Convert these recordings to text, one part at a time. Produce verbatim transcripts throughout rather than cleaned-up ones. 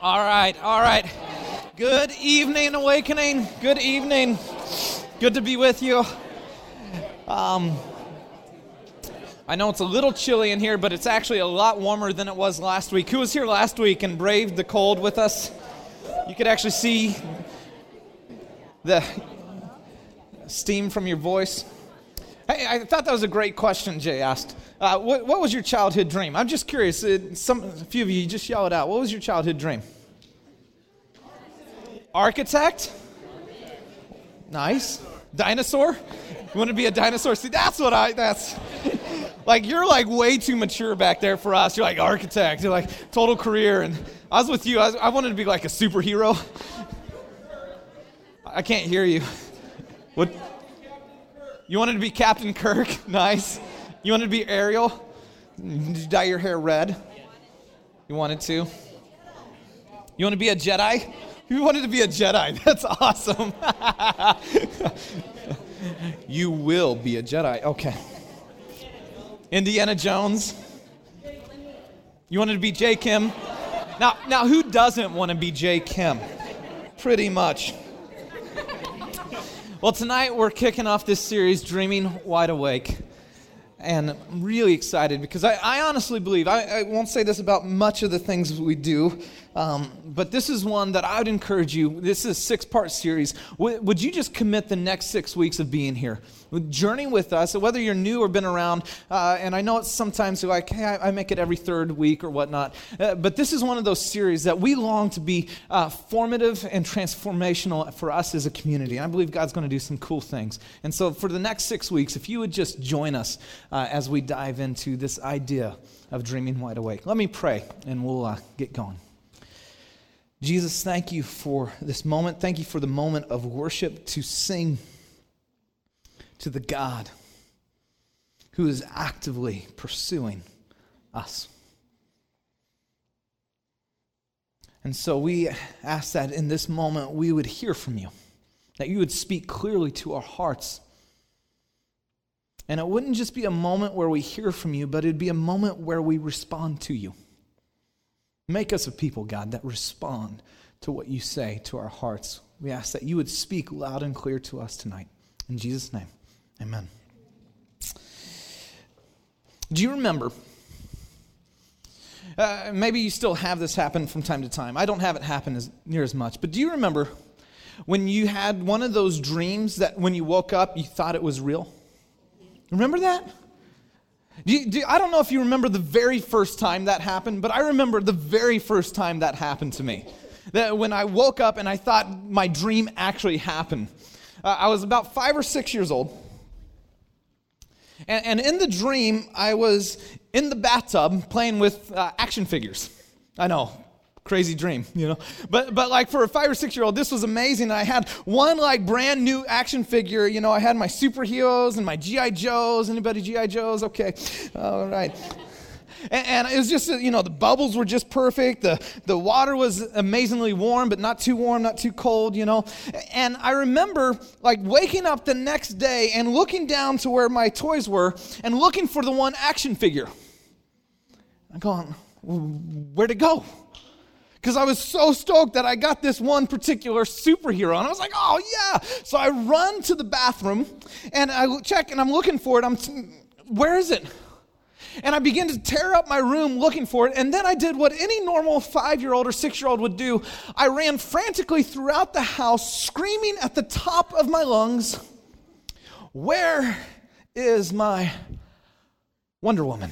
All right, all right. Good evening, Awakening. Good evening. Good to be with you. Um, I know it's a little chilly in here, but it's actually a lot warmer than it was last week. Who was here last week and braved the cold with us? You could actually see the steam from your voice. Hey, I thought that was a great question Jay asked. Uh, what, what was your childhood dream? I'm just curious. Uh, some, a few of you, just yell it out. What was your childhood dream? Architect? Nice. Dinosaur? You want to be a dinosaur? See, that's what I, that's, like, you're, like, way too mature back there for us. You're, like, architect. You're, like, total career. And I was with you. I, was, I wanted to be, like, a superhero. I can't hear you. What? You wanted to be Captain Kirk? Nice. You wanted to be Ariel? Did you dye your hair red? You wanted to? You want to be a Jedi? You wanted to be a Jedi. That's awesome. You will be a Jedi. Okay. Indiana Jones. You wanted to be J. Kim? Now, now who doesn't want to be J. Kim? Pretty much. Well, tonight we're kicking off this series, Dreaming Wide Awake. And I'm really excited because I, I honestly believe, I, I won't say this about much of the things we do, um, but this is one that I would encourage you. This is a six-part series. W- would you just commit the next six weeks of being here? Journey with us, whether you're new or been around, uh, and I know it's sometimes like, hey, I, I make it every third week or whatnot, uh, but this is one of those series that we long to be uh, formative and transformational for us as a community. And I believe God's going to do some cool things. And so for the next six weeks, if you would just join us, Uh, as we dive into this idea of dreaming wide awake. Let me pray, and we'll uh, get going. Jesus, thank you for this moment. Thank you for the moment of worship to sing to the God who is actively pursuing us. And so we ask that in this moment we would hear from you, that you would speak clearly to our hearts. And it wouldn't just be a moment where we hear from you, but it'd be a moment where we respond to you. Make us a people, God, that respond to what you say to our hearts. We ask that you would speak loud and clear to us tonight. In Jesus' name, amen. Do you remember? Uh, maybe you still have this happen from time to time. I don't have it happen as, near as much, but do you remember when you had one of those dreams that when you woke up, you thought it was real? Remember that? Do you, do, I don't know if you remember the very first time that happened, but I remember the very first time that happened to me. That when I woke up and I thought my dream actually happened. Uh, I was about five or six years old. And, and in the dream, I was in the bathtub playing with uh, action figures. I know. Crazy dream, you know, but but like for a five or six year old, this was amazing. And I had one like brand new action figure, you know. I had my superheroes and my G I Joes. Anybody G I Joes? Okay, all right. And, and it was just, you know, the bubbles were just perfect. The the water was amazingly warm, but not too warm, not too cold, you know. And I remember like waking up the next day and looking down to where my toys were and looking for the one action figure. I'm going, where'd it go? Because I was so stoked that I got this one particular superhero. And I was like, oh, yeah. So I run to the bathroom, and I check, and I'm looking for it. I'm, t- where is it? And I begin to tear up my room looking for it. And then I did what any normal five-year-old or six-year-old would do. I ran frantically throughout the house, screaming at the top of my lungs, where is my Wonder Woman?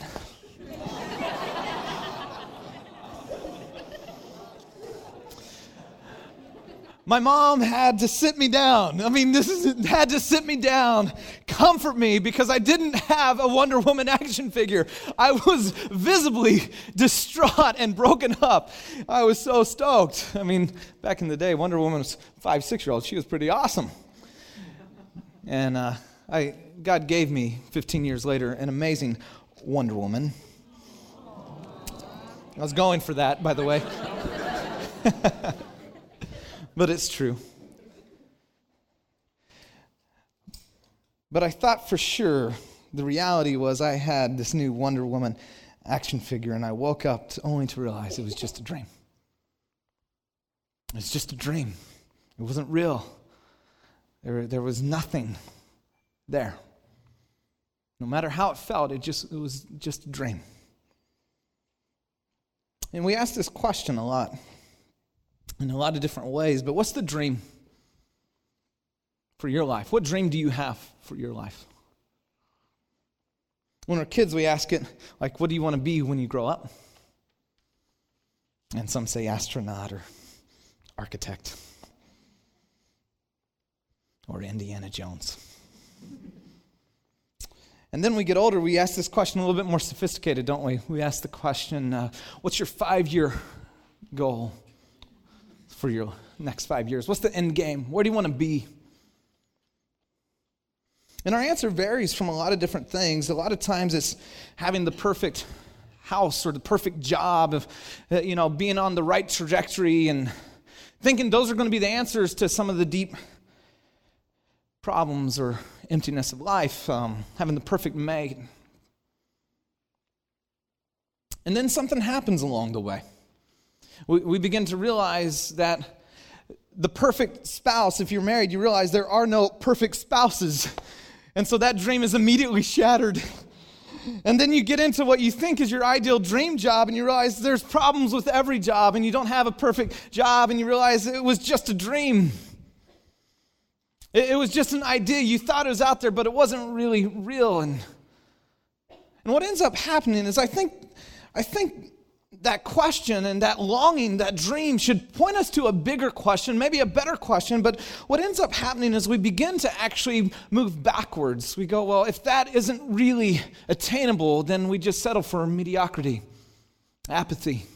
My mom had to sit me down. I mean, this is, had to sit me down, comfort me, because I didn't have a Wonder Woman action figure. I was visibly distraught and broken up. I was so stoked. I mean, back in the day, Wonder Woman was five, six-year-old. She was pretty awesome. And uh, I, God gave me, fifteen years later, an amazing Wonder Woman. I was going for that, by the way. But it's true. But I thought for sure the reality was I had this new Wonder Woman action figure, and I woke up to, only to realize it was just a dream. It's just a dream. It wasn't real. There, there was nothing there. No matter how it felt, it just it was just a dream. And we ask this question a lot in a lot of different ways, but what's the dream for your life? What dream do you have for your life? When we're kids, we ask it, like, what do you want to be when you grow up? And some say astronaut or architect or Indiana Jones. And then we get older, we ask this question a little bit more sophisticated, don't we? We ask the question, uh, what's your five-year goal for your next five years? What's the end game? Where do you want to be? And our answer varies from a lot of different things. A lot of times it's having the perfect house or the perfect job, of, you know, being on the right trajectory and thinking those are going to be the answers to some of the deep problems or emptiness of life, um, having the perfect mate. And then something happens along the way. We, we begin to realize that the perfect spouse, if you're married, you realize there are no perfect spouses. And so that dream is immediately shattered. And then you get into what you think is your ideal dream job, and you realize there's problems with every job, and you don't have a perfect job, and you realize it was just a dream. It was just an idea. You thought it was out there, but it wasn't really real. And, and what ends up happening is I think, I think that question and that longing, that dream should point us to a bigger question, maybe a better question. But what ends up happening is we begin to actually move backwards. We go, well, if that isn't really attainable, then we just settle for mediocrity, apathy.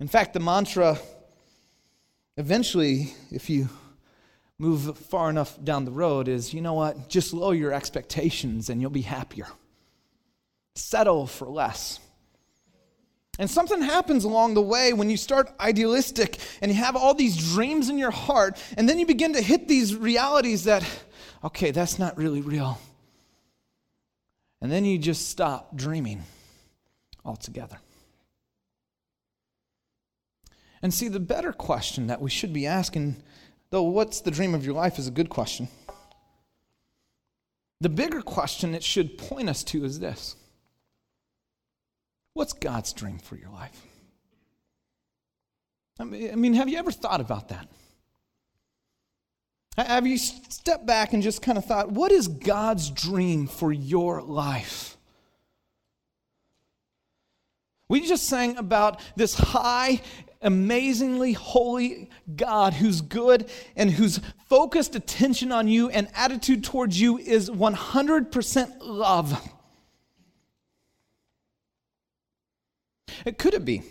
In fact, the mantra, eventually, if you move far enough down the road is, you know what, just lower your expectations and you'll be happier. Settle for less. And something happens along the way when you start idealistic and you have all these dreams in your heart, and then you begin to hit these realities that, okay, that's not really real. And then you just stop dreaming altogether. And see, the better question that we should be asking, though what's the dream of your life is a good question. The bigger question it should point us to is this. What's God's dream for your life? I mean, I mean, have you ever thought about that? Have you stepped back and just kind of thought, what is God's dream for your life? We just sang about this high, amazingly holy God who's good and whose focused attention on you and attitude towards you is one hundred percent love. Could it be?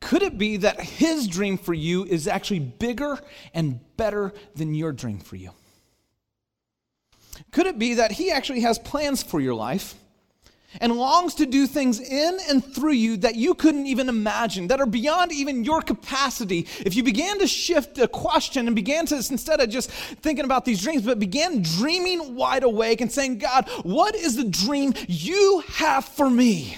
Could it be that his dream for you is actually bigger and better than your dream for you? Could it be that he actually has plans for your life and longs to do things in and through you that you couldn't even imagine, that are beyond even your capacity? If you began to shift the question and began to, instead of just thinking about these dreams, but began dreaming wide awake and saying, God, what is the dream you have for me?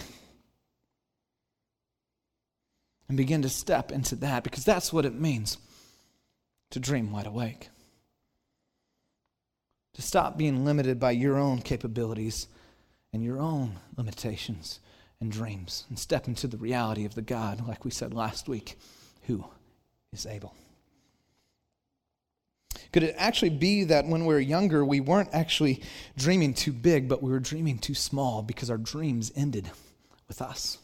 And begin to step into that, because that's what it means to dream wide awake. To stop being limited by your own capabilities and your own limitations and dreams, and step into the reality of the God, like we said last week, who is able. Could it actually be that when we were younger, we weren't actually dreaming too big, but we were dreaming too small because our dreams ended with us?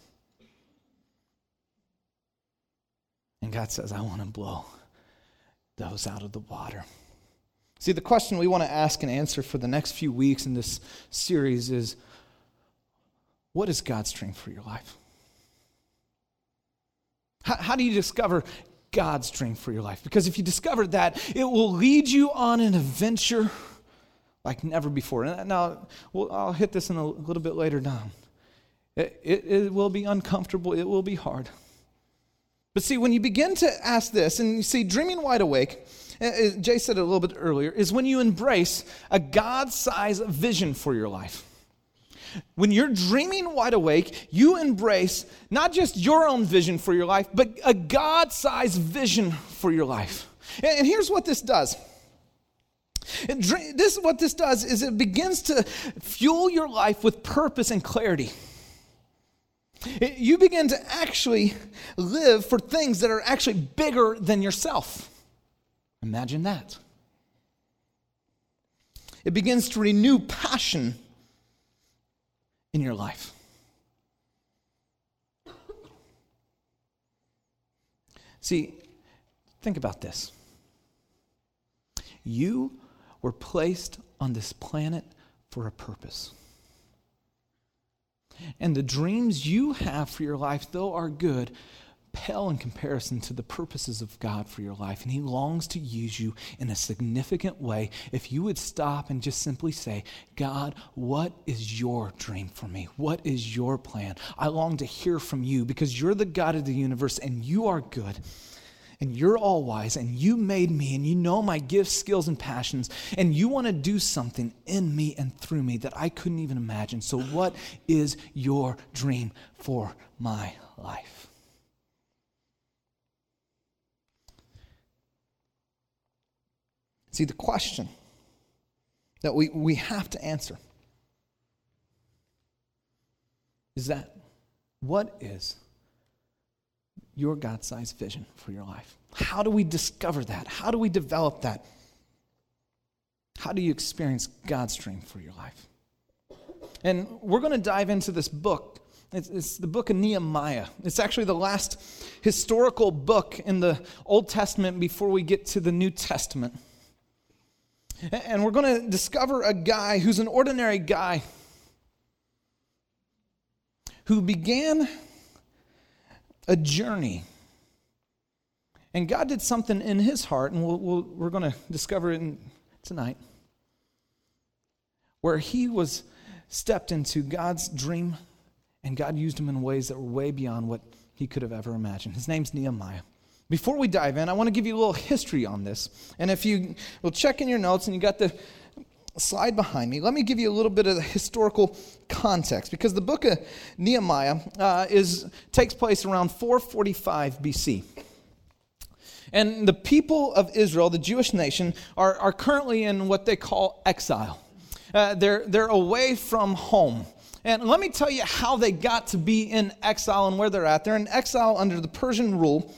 And God says, I want to blow those out of the water. See, the question we want to ask and answer for the next few weeks in this series is, what is God's dream for your life? How, how do you discover God's dream for your life? Because if you discover that, it will lead you on an adventure like never before. And now, we'll, I'll hit this in a little bit later down. It, it, it will be uncomfortable. It will be hard. But see, when you begin to ask this, and you see, dreaming wide awake, Jay said it a little bit earlier, is when you embrace a God-sized vision for your life. When you're dreaming wide awake, you embrace not just your own vision for your life, but a God-sized vision for your life. And here's what this does. This what this does is it begins to fuel your life with purpose and clarity. It, you begin to actually live for things that are actually bigger than yourself. Imagine that. It begins to renew passion in your life. See, think about this. You were placed on this planet for a purpose. And the dreams you have for your life, though are good, pale in comparison to the purposes of God for your life. And He longs to use you in a significant way if you would stop and just simply say, God, what is your dream for me? What is your plan? I long to hear from you because you're the God of the universe and you are good. And you're all wise, and you made me, and you know my gifts, skills, and passions, and you want to do something in me and through me that I couldn't even imagine. So what is your dream for my life? See, the question that we, we have to answer is that, what is your God-sized vision for your life? How do we discover that? How do we develop that? How do you experience God's dream for your life? And we're going to dive into this book. It's, it's the book of Nehemiah. It's actually the last historical book in the Old Testament before we get to the New Testament. And we're going to discover a guy who's an ordinary guy who began a journey. And God did something in his heart, and we'll, we'll, we're going to discover it in, tonight, where he was stepped into God's dream, and God used him in ways that were way beyond what he could have ever imagined. His name's Nehemiah. Before we dive in, I want to give you a little history on this. And if you will check in your notes and you got the slide behind me, let me give you a little bit of the historical context, because the book of Nehemiah uh, is takes place around four forty-five B C. And the people of Israel, the Jewish nation, are, are currently in what they call exile. Uh, they're, they're away from home. And let me tell you how they got to be in exile and where they're at. They're in exile under the Persian rule.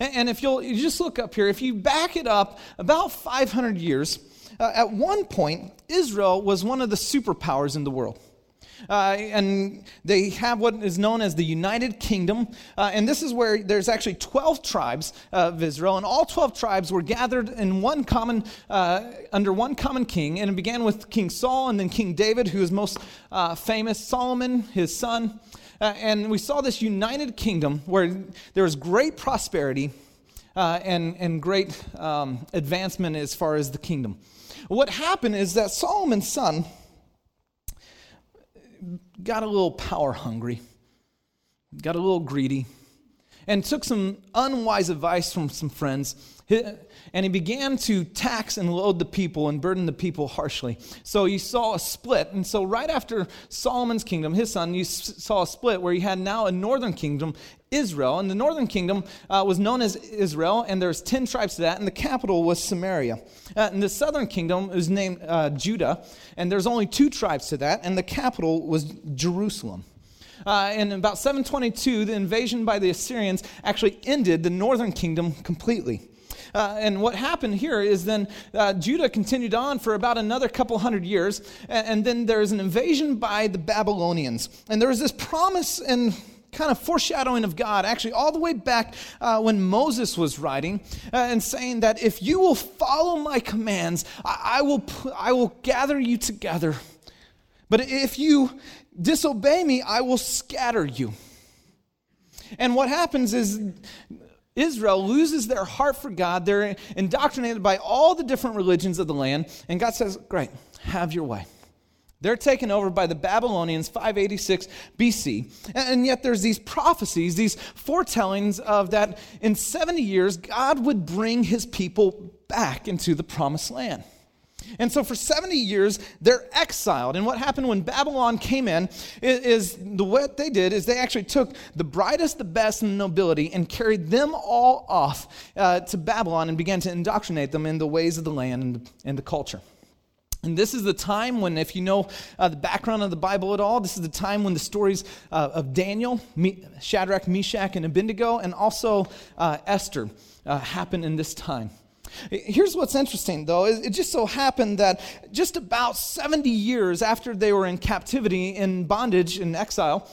And, and if you'll you just look up here, if you back it up about five hundred years, Uh, at one point, Israel was one of the superpowers in the world. Uh, and they have what is known as the United Kingdom. Uh, and this is where there's actually twelve tribes uh, of Israel. And all twelve tribes were gathered in one common, uh, under one common king. And it began with King Saul and then King David, who is most uh, famous, Solomon, his son. Uh, and we saw this United Kingdom where there was great prosperity uh, and, and great um, advancement as far as the kingdom. What happened is that Solomon's son got a little power hungry, got a little greedy, and took some unwise advice from some friends, and he began to tax and load the people and burden the people harshly. So you saw a split, and so right after Solomon's kingdom, his son, you saw a split where you had now a northern kingdom, Israel, and the northern kingdom uh, was known as Israel, and there's ten tribes to that, and the capital was Samaria. Uh, and the southern kingdom was named uh, Judah, and there's only two tribes to that, and the capital was Jerusalem. Uh, and in about seven twenty-two, the invasion by the Assyrians actually ended the northern kingdom completely. Uh, and what happened here is then uh, Judah continued on for about another couple hundred years, and, and then there is an invasion by the Babylonians. And there was this promise and kind of foreshadowing of God, actually all the way back uh, when Moses was writing uh, and saying that if you will follow my commands, I, I will I will gather you together. But if you disobey me, I will scatter you. And what happens is Israel loses their heart for God. They're indoctrinated by all the different religions of the land. And God says, great, have your way. They're taken over by the Babylonians, five eighty-six B C. And yet there's these prophecies, these foretellings of that in seventy years, God would bring his people back into the promised land. And so for seventy years, they're exiled. And what happened when Babylon came in is, is the, what they did is they actually took the brightest, the best, and the nobility and carried them all off uh, to Babylon and began to indoctrinate them in the ways of the land and, and the culture. And this is the time when, if you know uh, the background of the Bible at all, this is the time when the stories uh, of Daniel, Me- Shadrach, Meshach, and Abednego, and also uh, Esther uh, happen in this time. Here's what's interesting, though. It just so happened that just about seventy years after they were in captivity, in bondage, in exile,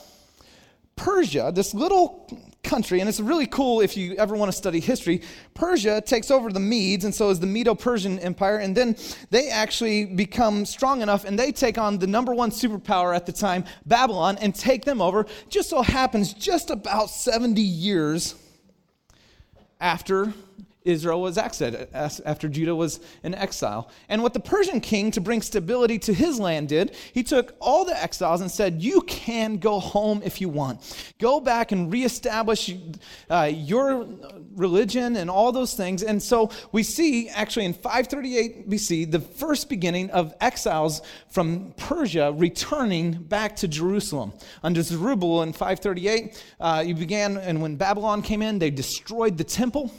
Persia, this little country, and it's really cool if you ever want to study history, Persia takes over the Medes, and so is the Medo-Persian Empire, and then they actually become strong enough, and they take on the number one superpower at the time, Babylon, and take them over. Just so happens just about seventy years after Israel was exiled, after Judah was in exile. And what the Persian king, to bring stability to his land, did, he took all the exiles and said, you can go home if you want. Go back and reestablish uh, your religion and all those things. And so we see actually in five thirty-eight B C, the first beginning of exiles from Persia returning back to Jerusalem. Under Zerubbabel in five thirty-eight, uh, you began, and when Babylon came in, they destroyed the temple.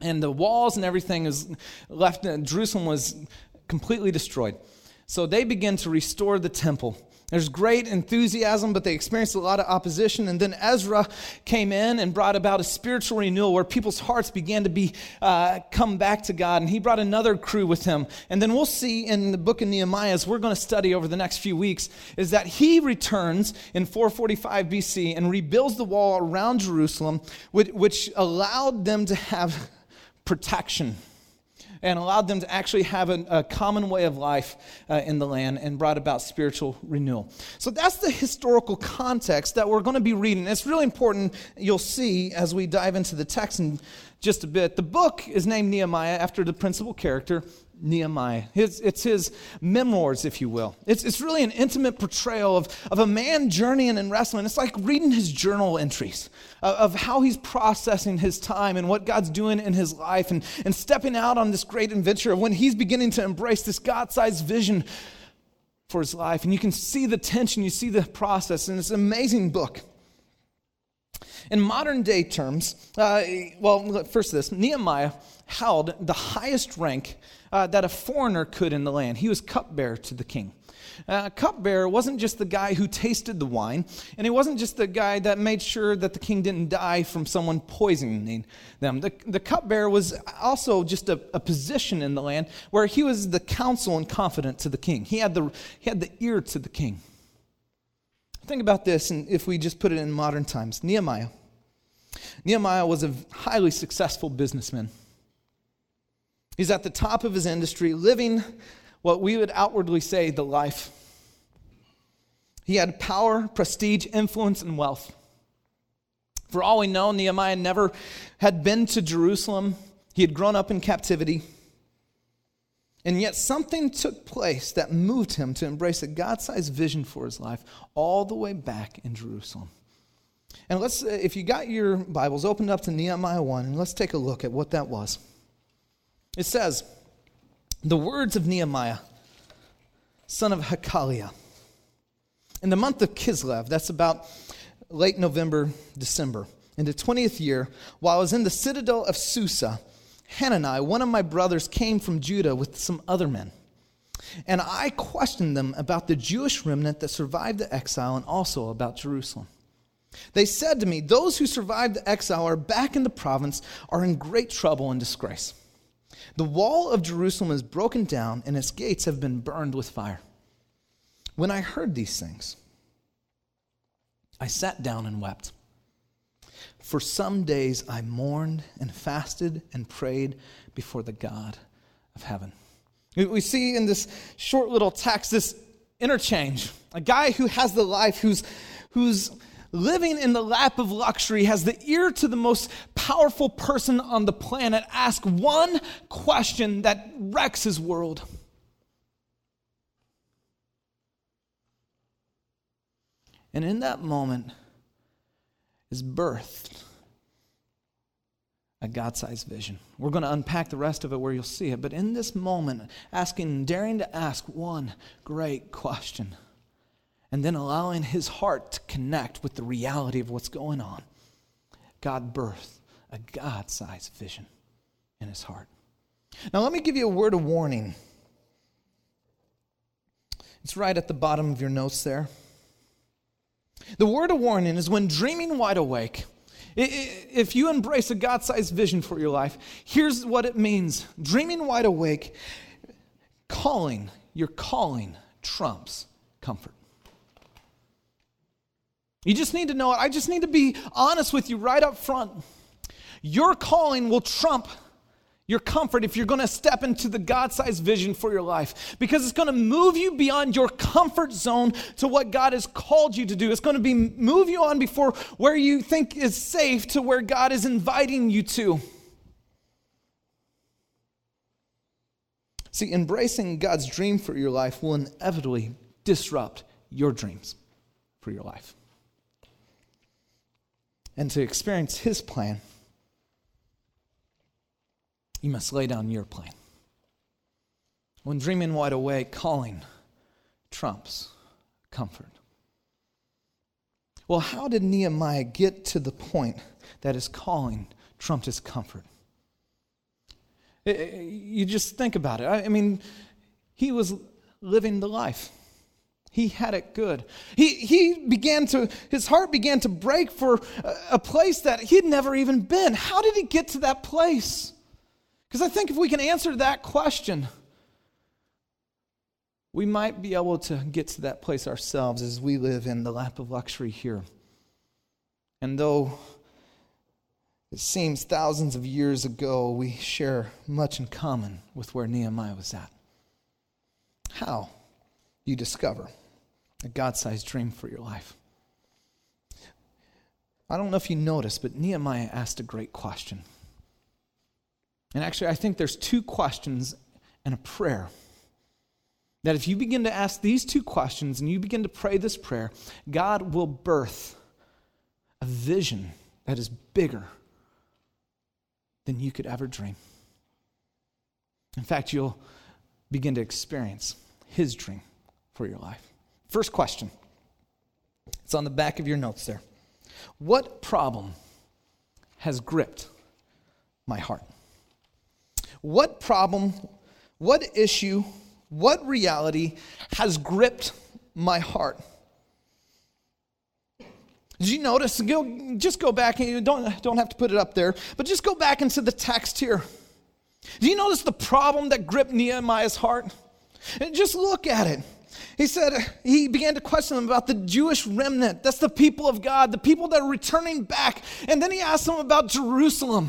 And the walls and everything is left. Jerusalem was completely destroyed. So they begin to restore the temple. There's great enthusiasm, but they experienced a lot of opposition. And then Ezra came in and brought about a spiritual renewal where people's hearts began to be uh, come back to God. And he brought another crew with him. And then we'll see in the book of Nehemiah, as we're going to study over the next few weeks, is that he returns in four forty-five B C and rebuilds the wall around Jerusalem, which, which allowed them to have protection and allowed them to actually have a, a common way of life uh, in the land, and brought about spiritual renewal. So that's the historical context that we're going to be reading. It's really important, you'll see, as we dive into the text in just a bit. The book is named Nehemiah after the principal character, Nehemiah. His, it's his memoirs, if you will. It's, it's really an intimate portrayal of, of a man journeying and wrestling. It's like reading his journal entries of, of how he's processing his time and what God's doing in his life, and, and stepping out on this great adventure of when he's beginning to embrace this God-sized vision for his life. And you can see the tension, you see the process, and it's an amazing book. In modern day terms, uh, well, first this, Nehemiah held the highest rank uh, that a foreigner could in the land. He was cupbearer to the king. Uh, cupbearer wasn't just the guy who tasted the wine, and he wasn't just the guy that made sure that the king didn't die from someone poisoning them. The, the cupbearer was also just a, a position in the land where he was the counsel and confidant to the king. He had the he had the ear to the king. Think about this, and if we just put it in modern times. Nehemiah. Nehemiah was a highly successful businessman. He's at the top of his industry, living what we would outwardly say the life. He had power, prestige, influence, and wealth. For all we know, Nehemiah never had been to Jerusalem. He had grown up in captivity. And yet something took place that moved him to embrace a God-sized vision for his life all the way back in Jerusalem. And let's, if you got your Bibles, open up to Nehemiah one, and let's take a look at what that was. It says, the words of Nehemiah, son of Hacaliah. In the month of Kislev, that's about late November, December, in the twentieth year, while I was in the citadel of Susa, Hanani, one of my brothers, came from Judah with some other men. And I questioned them about the Jewish remnant that survived the exile, and also about Jerusalem. They said to me, those who survived the exile are back in the province, are in great trouble and disgrace. The wall of Jerusalem is broken down, and its gates have been burned with fire. When I heard these things, I sat down and wept. For some days I mourned and fasted and prayed before the God of heaven. We see in this short little text this interchange. A guy who has the life, who's who's living in the lap of luxury, has the ear to the most powerful person on the planet, ask one question that wrecks his world. And in that moment is birthed a God-sized vision. We're going to unpack the rest of it where you'll see it. But in this moment, asking, daring to ask one great question, and then allowing his heart to connect with the reality of what's going on, God birthed a God-sized vision in his heart. Now, let me give you a word of warning. It's right at the bottom of your notes there. The word of warning is when dreaming wide awake, if you embrace a God-sized vision for your life, here's what it means. Dreaming wide awake, calling, your calling trumps comfort. You just need to know it. I just need to be honest with you right up front. Your calling will trump your comfort if you're going to step into the God-sized vision for your life, because it's going to move you beyond your comfort zone to what God has called you to do. It's going to be move you on before where you think is safe to where God is inviting you to. See, embracing God's dream for your life will inevitably disrupt your dreams for your life. And to experience his plan, you must lay down your plan. When dreaming wide awake, calling trumps comfort. Well, how did Nehemiah get to the point that his calling trumped his comfort? It, it, you just think about it. I, I mean, he was living the life. He had it good. He he began to, his heart began to break for a, a place that he'd never even been. How did he get to that place? Because I think if we can answer that question, we might be able to get to that place ourselves as we live in the lap of luxury here. And though it seems thousands of years ago, we share much in common with where Nehemiah was at. How do you discover a God-sized dream for your life? I don't know if you noticed, but Nehemiah asked a great question. And actually, I think there's two questions and a prayer. That if you begin to ask these two questions and you begin to pray this prayer, God will birth a vision that is bigger than you could ever dream. In fact, you'll begin to experience his dream for your life. First question. It's on the back of your notes there. What problem has gripped my heart? What problem, what issue, what reality has gripped my heart? Did you notice? Go, just go back, and you don't, don't have to put it up there, but just go back into the text here. Do you notice the problem that gripped Nehemiah's heart? And just look at it. He said, he began to question them about the Jewish remnant. That's the people of God, the people that are returning back. And then he asked them about Jerusalem,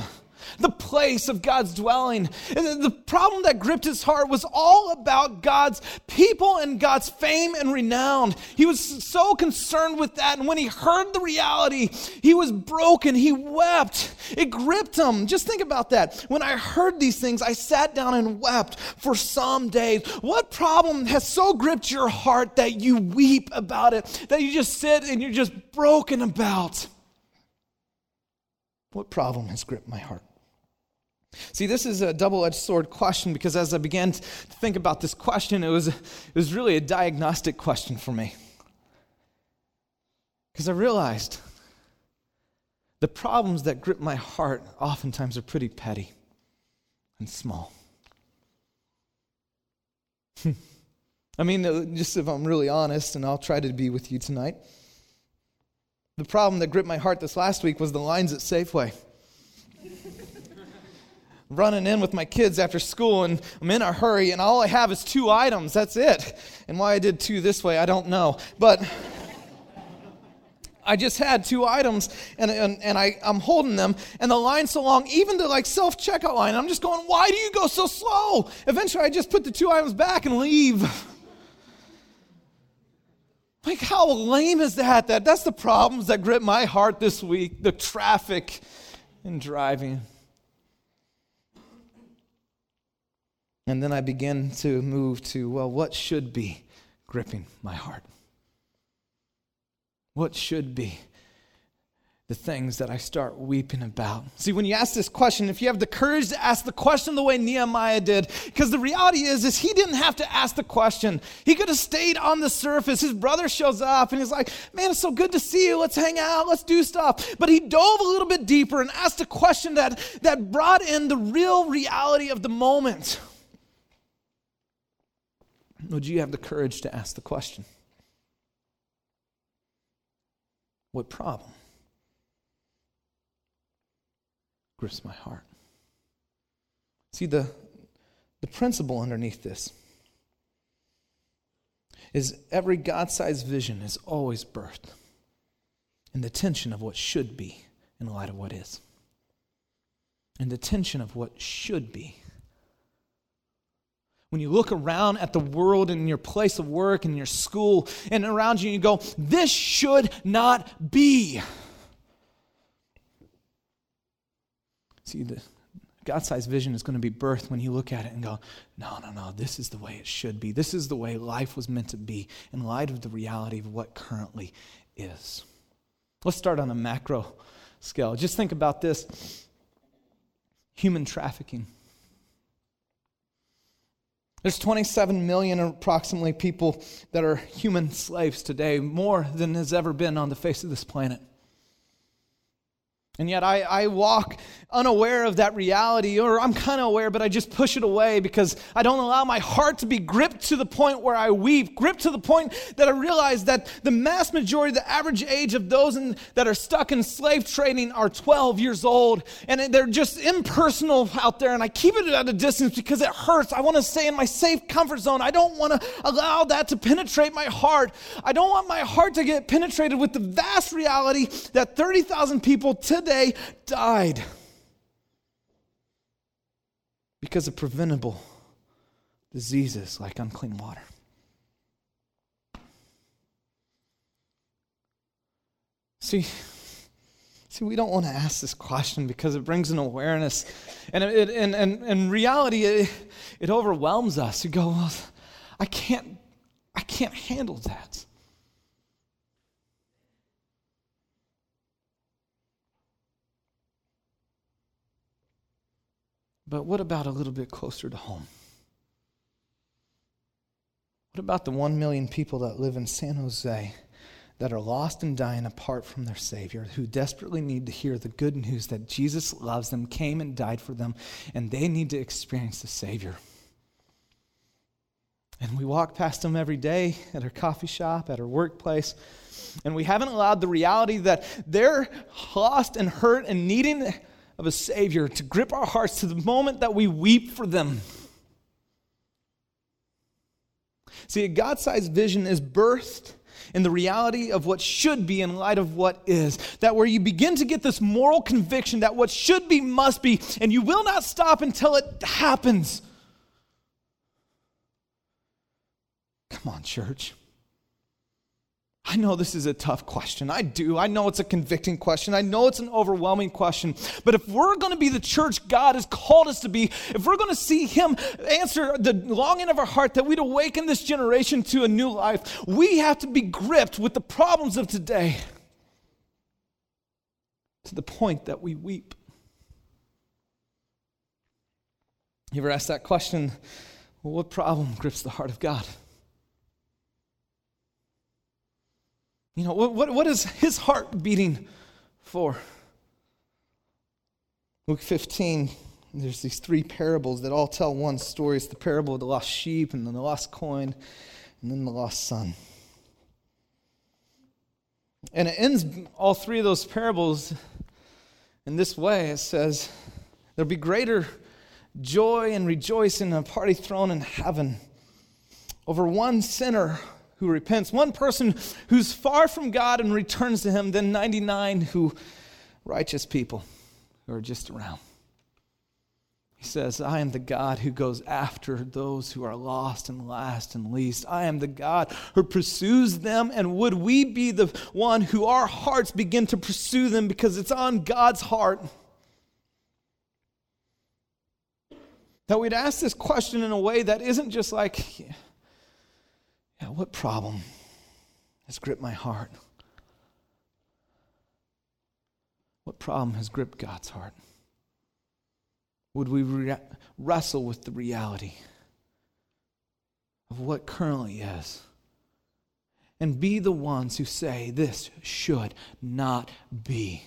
the place of God's dwelling. The problem that gripped his heart was all about God's people and God's fame and renown. He was so concerned with that, and when he heard the reality, he was broken. He wept. It gripped him. Just think about that. When I heard these things, I sat down and wept for some days. What problem has so gripped your heart that you weep about it, that you just sit and you're just broken about? What problem has gripped my heart? See, this is a double-edged sword question, because as I began to think about this question, it was, it was really a diagnostic question for me. Because I realized the problems that grip my heart oftentimes are pretty petty and small. I mean, just if I'm really honest, and I'll try to be with you tonight, the problem that gripped my heart this last week was the lines at Safeway. Running in with my kids after school, and I'm in a hurry, and all I have is two items. That's it. And why I did two this way, I don't know. But I just had two items, and and, and I, I'm holding them, and the line's so long, even the like self-checkout line, I'm just going, why do you go so slow? Eventually, I just put the two items back and leave. Like, how lame is that? That That's the problems that grip my heart this week, the traffic and driving. And then I begin to move to, well, what should be gripping my heart? What should be the things that I start weeping about. See, when you ask this question, if you have the courage to ask the question the way Nehemiah did, because the reality is, is he didn't have to ask the question. He could have stayed on the surface. His brother shows up and he's like, man, it's so good to see you. Let's hang out. Let's do stuff. But he dove a little bit deeper and asked a question that, that brought in the real reality of the moment. Would you have the courage to ask the question? What problem grips my heart? See, the, the principle underneath this is every God-sized vision is always birthed in the tension of what should be in light of what is. In the tension of what should be. When you look around at the world and your place of work and your school and around you, you go, this should not be. See, the God-sized vision is going to be birthed when you look at it and go, no, no, no, this is the way it should be. This is the way life was meant to be in light of the reality of what currently is. Let's start on a macro scale. Just think about this. Human trafficking. There's twenty-seven million approximately people that are human slaves today, more than has ever been on the face of this planet. And yet I, I walk unaware of that reality, or I'm kind of aware, but I just push it away because I don't allow my heart to be gripped to the point where I weep, gripped to the point that I realize that the mass majority, the average age of those in, that are stuck in slave trading are twelve years old, and they're just impersonal out there, and I keep it at a distance because it hurts. I want to stay in my safe comfort zone. I don't want to allow that to penetrate my heart. I don't want my heart to get penetrated with the vast reality that thirty thousand people today They died because of preventable diseases like unclean water. See, see, we don't want to ask this question because it brings an awareness, and it, and and in reality, it, it overwhelms us. You go, well, I can't, I can't handle that. But what about a little bit closer to home? What about the one million people that live in San Jose that are lost and dying apart from their Savior, who desperately need to hear the good news that Jesus loves them, came and died for them, and they need to experience the Savior? And we walk past them every day at our coffee shop, at our workplace, and we haven't allowed the reality that they're lost and hurt and needing of a Savior to grip our hearts to the moment that we weep for them. See, a God-sized vision is birthed in the reality of what should be in light of what is. That where you begin to get this moral conviction that what should be must be, and you will not stop until it happens. Come on, church. I know this is a tough question. I do. I know it's a convicting question. I know it's an overwhelming question. But if we're going to be the church God has called us to be, if we're going to see Him answer the longing of our heart that we'd awaken this generation to a new life, we have to be gripped with the problems of today to the point that we weep. You ever ask that question? Well, what problem grips the heart of God? You know, what, what, what is His heart beating for? Luke fifteen, there's these three parables that all tell one story. It's the parable of the lost sheep, and then the lost coin, and then the lost son. And it ends all three of those parables in this way. It says, there'll be greater joy and rejoicing in a party thrown in heaven over one sinner who repents, one person who's far from God and returns to Him, then ninety-nine who righteous people who are just around. He says, I am the God who goes after those who are lost and last and least. I am the God who pursues them, and would we be the one who our hearts begin to pursue them because it's on God's heart? That we'd ask this question in a way that isn't just like, yeah, Yeah, what problem has gripped my heart? What problem has gripped God's heart? Would we re- wrestle with the reality of what currently is? And be the ones who say, this should not be.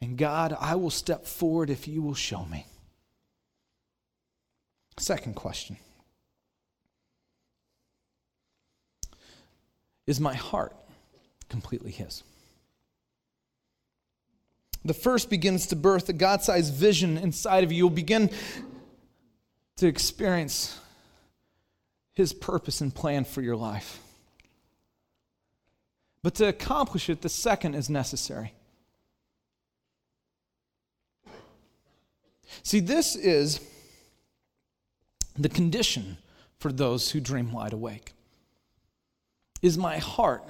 And God, I will step forward if you will show me. Second question. Is my heart completely his? The first begins to birth a God-sized vision inside of you. You'll begin to experience his purpose and plan for your life. But to accomplish it, the second is necessary. See, this is the condition for those who dream wide awake. Is my heart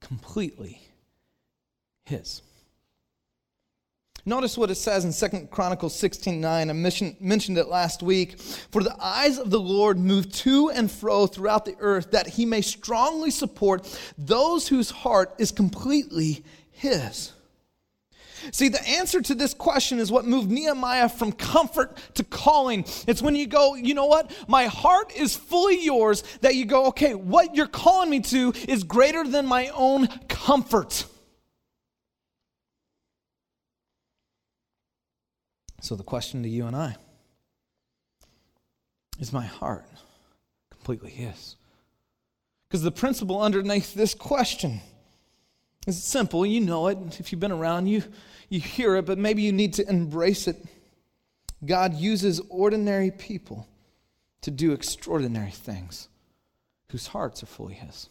completely his? Notice what it says in Second Chronicles sixteen nine. I mentioned it last week. For the eyes of the Lord move to and fro throughout the earth, that he may strongly support those whose heart is completely his. See, the answer to this question is what moved Nehemiah from comfort to calling. It's when you go, you know what? My heart is fully yours, that you go, okay, what you're calling me to is greater than my own comfort. So the question to you and I, is my heart completely his? Because the principle underneath this question is simple. You know it. If you've been around, you, you hear it, but maybe you need to embrace it. God uses ordinary people to do extraordinary things whose hearts are fully his.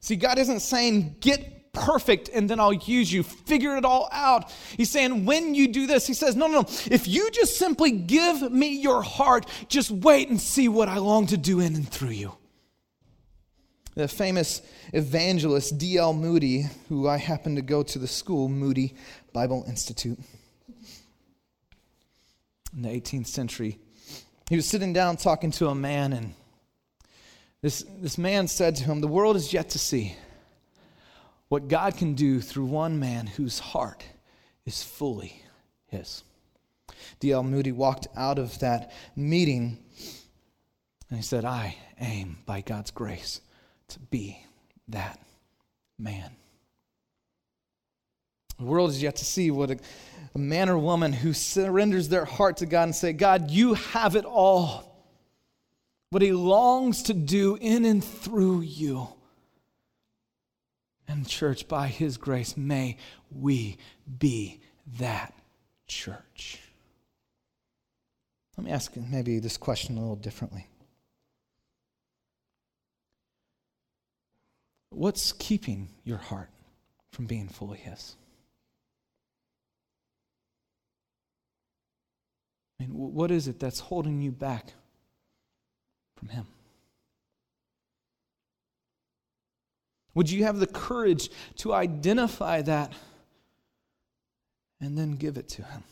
See, God isn't saying, get perfect, and then I'll use you. Figure it all out. He's saying, when you do this, he says, no, no, no. If you just simply give me your heart, just wait and see what I long to do in and through you. The famous evangelist D L Moody, who I happen to go to the school, Moody Bible Institute. In the eighteenth century, he was sitting down talking to a man, and this, this man said to him, the world is yet to see what God can do through one man whose heart is fully his. D L Moody walked out of that meeting and he said, I aim by God's grace to be that man. The world is yet to see what a, a man or woman who surrenders their heart to God and say, God, you have it all. What he longs to do in and through you. And church, by his grace, may we be that church. Let me ask maybe this question a little differently. What's keeping your heart from being fully his? I mean, what is it that's holding you back from him? Would you have the courage to identify that and then give it to him?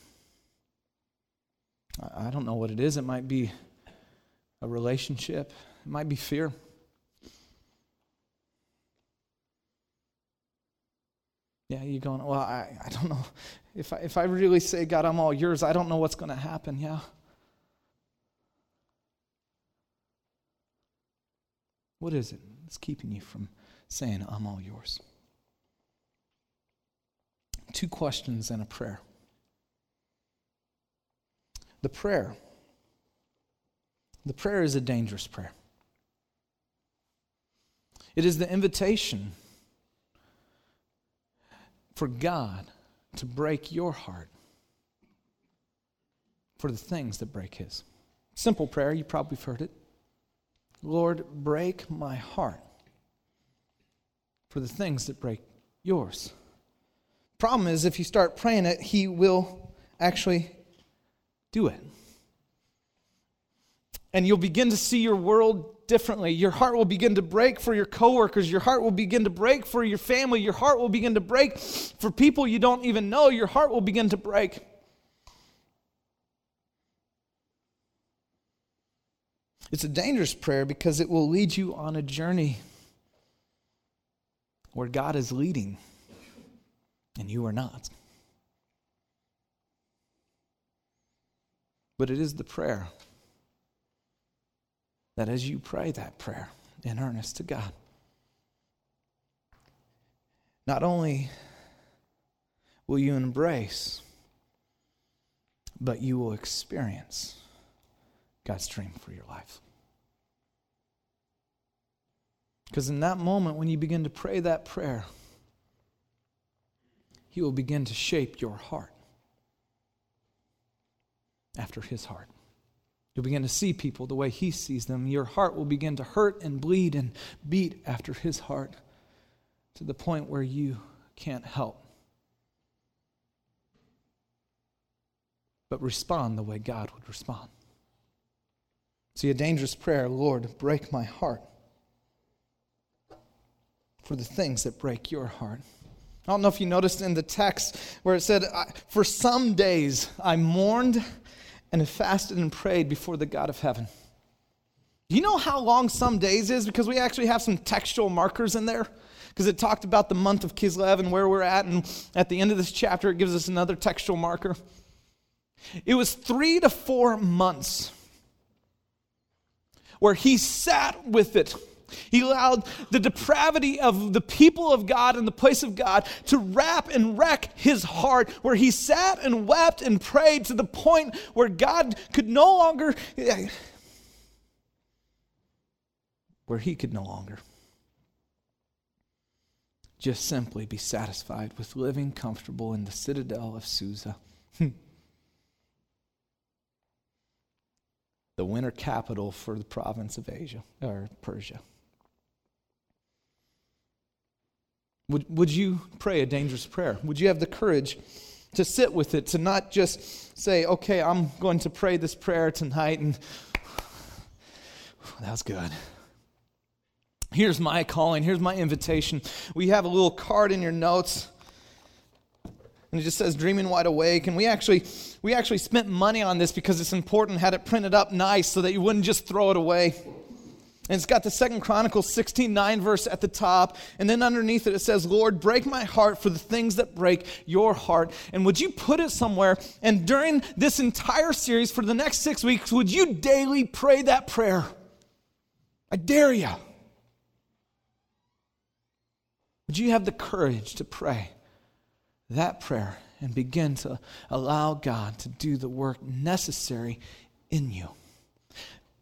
I don't know what it is. It might be a relationship. It might be fear. Yeah, you're going, well, I, I don't know. If I, if I really say, God, I'm all yours, I don't know what's going to happen. Yeah. What is it that's keeping you from saying, I'm all yours? Two questions and a prayer. The prayer. The prayer is a dangerous prayer. It is the invitation for God to break your heart for the things that break his. Simple prayer, you probably have heard it. Lord, break my heart for the things that break yours. Problem is, if you start praying it, he will actually do it. And you'll begin to see your world differently. Your heart will begin to break for your coworkers. Your heart will begin to break for your family. Your heart will begin to break for people you don't even know. Your heart will begin to break. It's a dangerous prayer because it will lead you on a journey where God is leading and you are not. But it is the prayer that as you pray that prayer in earnest to God, not only will you embrace, but you will experience God's dream for your life. Because in that moment, when you begin to pray that prayer, He will begin to shape your heart after His heart. You'll begin to see people the way He sees them. Your heart will begin to hurt and bleed and beat after His heart to the point where you can't help but respond the way God would respond. See, a dangerous prayer, Lord, break my heart for the things that break your heart. I don't know if you noticed in the text where it said, for some days I mourned and fasted and prayed before the God of heaven. Do you know how long some days is? Because we actually have some textual markers in there. Because it talked about the month of Kislev and where we're at. And at the end of this chapter, it gives us another textual marker. It was three to four months where he sat with it. He allowed the depravity of the people of God and the place of God to wrap and wreck his heart, where he sat and wept and prayed to the point where God could no longer, where he could no longer just simply be satisfied with living comfortable in the citadel of Susa, the winter capital for the province of Asia, or Persia. Would, would you pray a dangerous prayer? Would you have the courage to sit with it, to not just say, okay, I'm going to pray this prayer tonight, and that was good. Here's my calling. Here's my invitation. We have a little card in your notes, and it just says Dreaming Wide Awake. And we actually we actually spent money on this because it's important, had it printed up nice so that you wouldn't just throw it away. And it's got the Second Chronicles sixteen nine verse at the top. And then underneath it, it says, Lord, break my heart for the things that break your heart. And would you put it somewhere? And during this entire series, for the next six weeks, would you daily pray that prayer? I dare you. Would you have the courage to pray that prayer and begin to allow God to do the work necessary in you?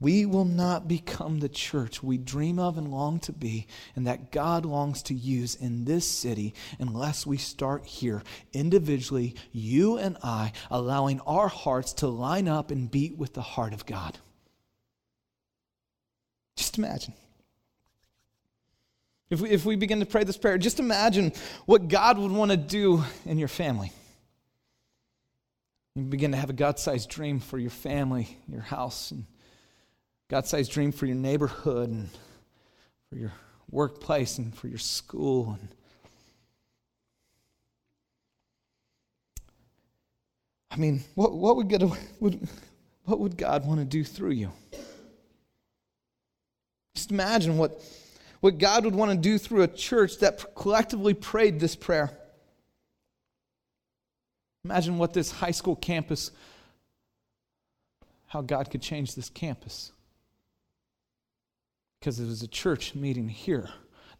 We will not become the church we dream of and long to be, and that God longs to use in this city, unless we start here individually, you and I, allowing our hearts to line up and beat with the heart of God. Just imagine. If we, if we begin to pray this prayer, just imagine what God would want to do in your family. You begin to have a God-sized dream for your family, your house, and God-sized dream for your neighborhood, and for your workplace, and for your school. And I mean, what what would God would what would God want to do through you? Just imagine what. What God would want to do through a church that collectively prayed this prayer. Imagine what this high school campus, how God could change this campus. Because it was a church meeting here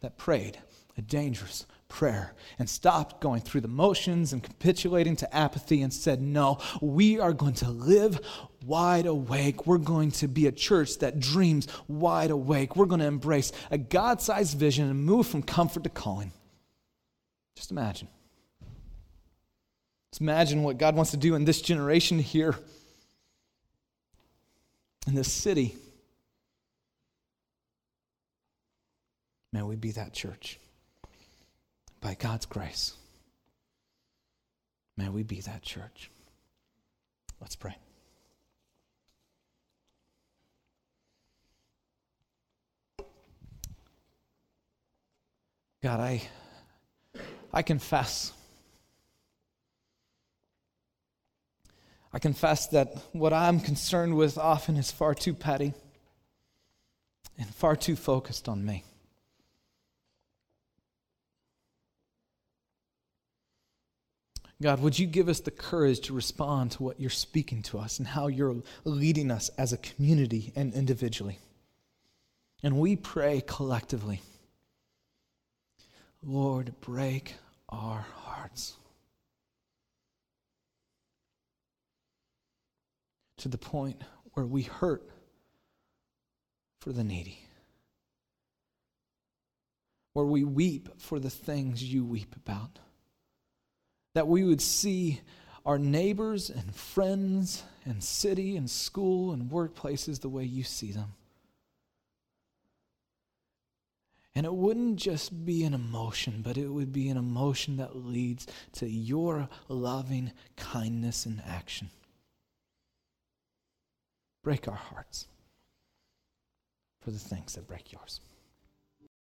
that prayed a dangerous prayer and stopped going through the motions and capitulating to apathy and said, no, we are going to live wide awake. We're going to be a church that dreams wide awake. We're going to embrace a God-sized vision and move from comfort to calling. Just imagine. Just imagine what God wants to do in this generation here, in this city. May we be that church. By God's grace, may we be that church. Let's pray. God, I, I confess. I confess that what I'm concerned with often is far too petty and far too focused on me. God, would you give us the courage to respond to what you're speaking to us and how you're leading us as a community and individually? And we pray collectively, Lord, break our hearts to the point where we hurt for the needy, where we weep for the things you weep about, that we would see our neighbors and friends and city and school and workplaces the way you see them. And it wouldn't just be an emotion, but it would be an emotion that leads to your loving kindness in action. Break our hearts for the things that break yours.